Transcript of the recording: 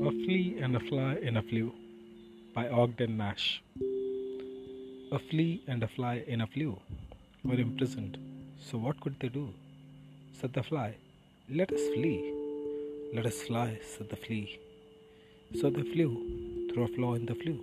A Flea and a Fly in a Flue by Ogden Nash. A flea and a fly in a flue were imprisoned, so what could they do? Said the fly, "Let us flee." "Let us fly," said the flea. So they flew through a flaw in the flue.